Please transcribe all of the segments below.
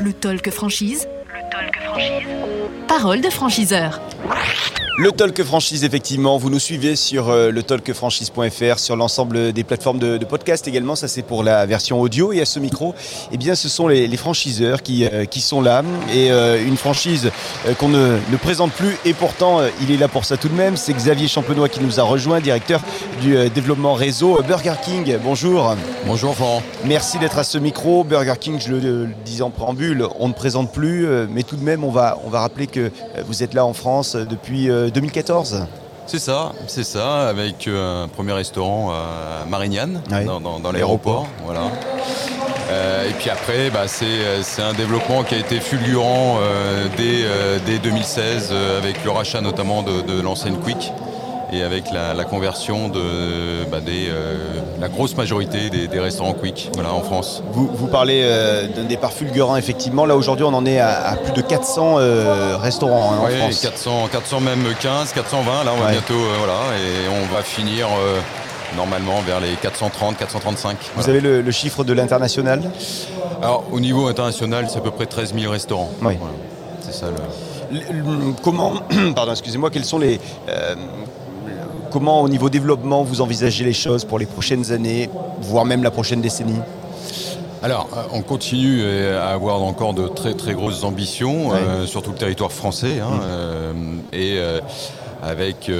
Le Talk Franchise. Le Talk Franchise. Parole de franchiseur. Le Talk Franchise, effectivement, vous nous suivez sur le TalkFranchise.fr, sur l'ensemble des plateformes de podcast également, ça c'est pour la version audio. Et à ce micro, eh bien, ce sont les franchiseurs qui sont là, et une franchise qu'on ne présente plus, et pourtant il est là pour ça tout de même. C'est Xavier Champenois qui nous a rejoint, directeur du développement réseau Burger King. Bonjour. Bonjour Florent. Merci d'être à ce micro. Burger King, je le disais en préambule, on ne présente plus, mais tout de même on va rappeler que vous êtes là en France depuis 2014. C'est ça, avec un premier restaurant à Marignane, oui, dans l'aéroport. Voilà. Et puis après, c'est un développement qui a été fulgurant dès 2016, avec le rachat notamment de l'enseigne Quick, et avec la conversion de la grosse majorité des restaurants Quick, voilà, en France. Vous parlez d'un départ fulgurant, effectivement. Là, aujourd'hui, on en est à plus de 400 restaurants en France. 400 même 15, 420. Là, on va bientôt... et on va finir... normalement vers les 430, 435. Vous avez le chiffre de l'international ? Alors, au niveau international, c'est à peu près 13 000 restaurants. Oui. Voilà. C'est ça quels sont les... Comment, au niveau développement, vous envisagez les choses pour les prochaines années, voire même la prochaine décennie ? Alors, on continue à avoir encore de très très grosses ambitions, ouais, sur tout le territoire français, hein, avec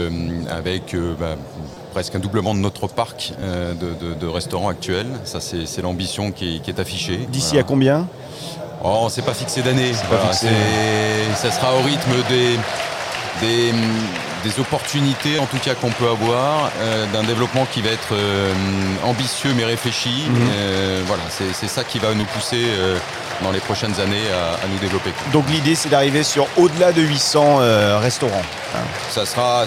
presque un doublement de notre parc de restaurants actuels. Ça, c'est l'ambition qui est affichée. D'ici à combien ? Oh, on ne s'est pas fixé d'année. Ça sera au rythme des opportunités, en tout cas, qu'on peut avoir, d'un développement qui va être ambitieux mais réfléchi. Mmh. C'est ça qui va nous pousser dans les prochaines années à nous développer. Donc l'idée, c'est d'arriver sur au-delà de 800 restaurants. Ça sera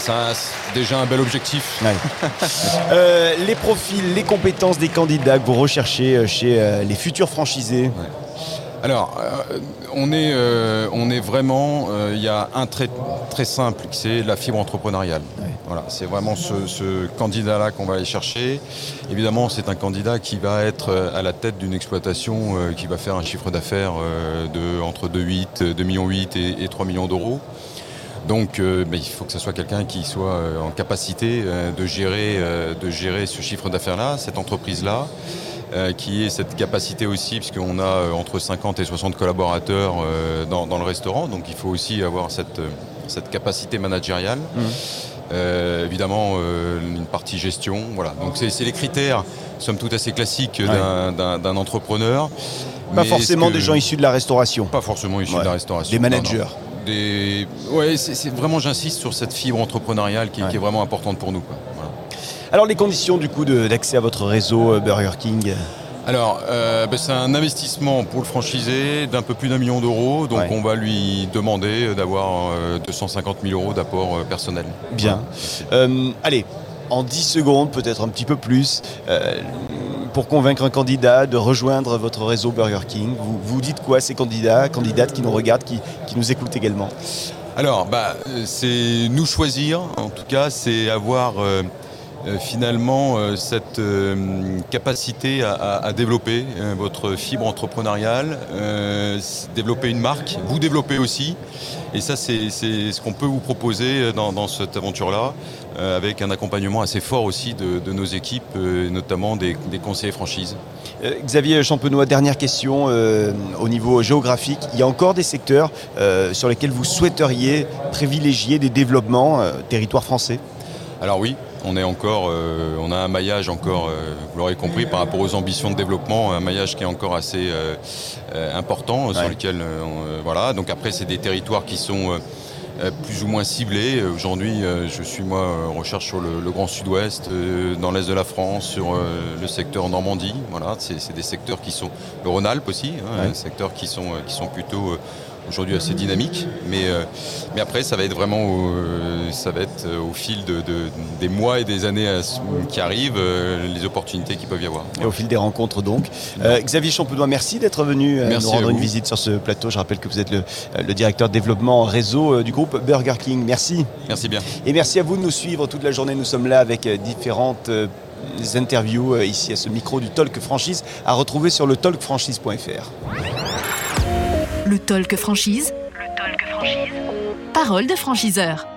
déjà un bel objectif. Ouais. Les profils, les compétences des candidats que vous recherchez chez les futurs franchisés. Ouais. Alors, on est vraiment... Il y a un trait très simple, c'est la fibre entrepreneuriale. Ouais. Voilà, c'est vraiment ce candidat-là qu'on va aller chercher. Évidemment, c'est un candidat qui va être à la tête d'une exploitation qui va faire un chiffre d'affaires entre 2,8 millions et 3 millions d'euros. Donc, il faut que ce soit quelqu'un qui soit en capacité de gérer ce chiffre d'affaires-là, cette entreprise-là. Qui est cette capacité aussi, puisqu'on a entre 50 et 60 collaborateurs dans le restaurant, donc il faut aussi avoir cette capacité managériale. Mmh. Évidemment, une partie gestion, voilà. Donc c'est les critères, somme toute assez classiques d'un entrepreneur. Pas forcément des gens issus de la restauration. Pas forcément issus de la restauration. Des managers. Non. C'est vraiment, j'insiste sur cette fibre entrepreneuriale qui est vraiment importante pour nous, quoi. Alors, les conditions du coup d'accès à votre réseau Burger King ? Alors, c'est un investissement pour le franchisé d'un peu plus d'1 million d'euros. Donc, on va lui demander d'avoir 250 000 euros d'apport personnel. Bien. Allez, en 10 secondes, peut-être un petit peu plus, pour convaincre un candidat de rejoindre votre réseau Burger King, vous dites quoi à ces candidats, candidates qui nous regardent, qui nous écoutent également ? Alors, c'est nous choisir. En tout cas, c'est avoir... cette capacité à développer votre fibre entrepreneuriale, développer une marque, vous développer aussi. Et ça, c'est ce qu'on peut vous proposer dans cette aventure-là, avec un accompagnement assez fort aussi de nos équipes, notamment des conseillers franchise. Xavier Champenois, dernière question au niveau géographique. Il y a encore des secteurs sur lesquels vous souhaiteriez privilégier des développements, territoire français ? Alors oui. On a un maillage encore, vous l'aurez compris, par rapport aux ambitions de développement, un maillage qui est encore assez important, sur lequel, voilà. Donc après, c'est des territoires qui sont plus ou moins ciblés. Aujourd'hui, je suis en recherche sur le Grand Sud-Ouest, dans l'Est de la France, sur le secteur Normandie. Voilà, c'est des secteurs qui sont, le Rhône-Alpes aussi, des secteurs qui sont plutôt... aujourd'hui assez dynamique, mais après ça va être vraiment au fil des mois et des années qui arrivent, les opportunités qui peuvent y avoir. Et au fil des rencontres donc. Xavier Champenois, merci d'être venu nous rendre une visite sur ce plateau. Je rappelle que vous êtes le directeur développement réseau du groupe Burger King. Merci. Merci bien. Et merci à vous de nous suivre toute la journée. Nous sommes là avec différentes les interviews ici à ce micro du Talk Franchise, à retrouver sur le TalkFranchise.fr. Le Talk Franchise. Parole de franchiseur.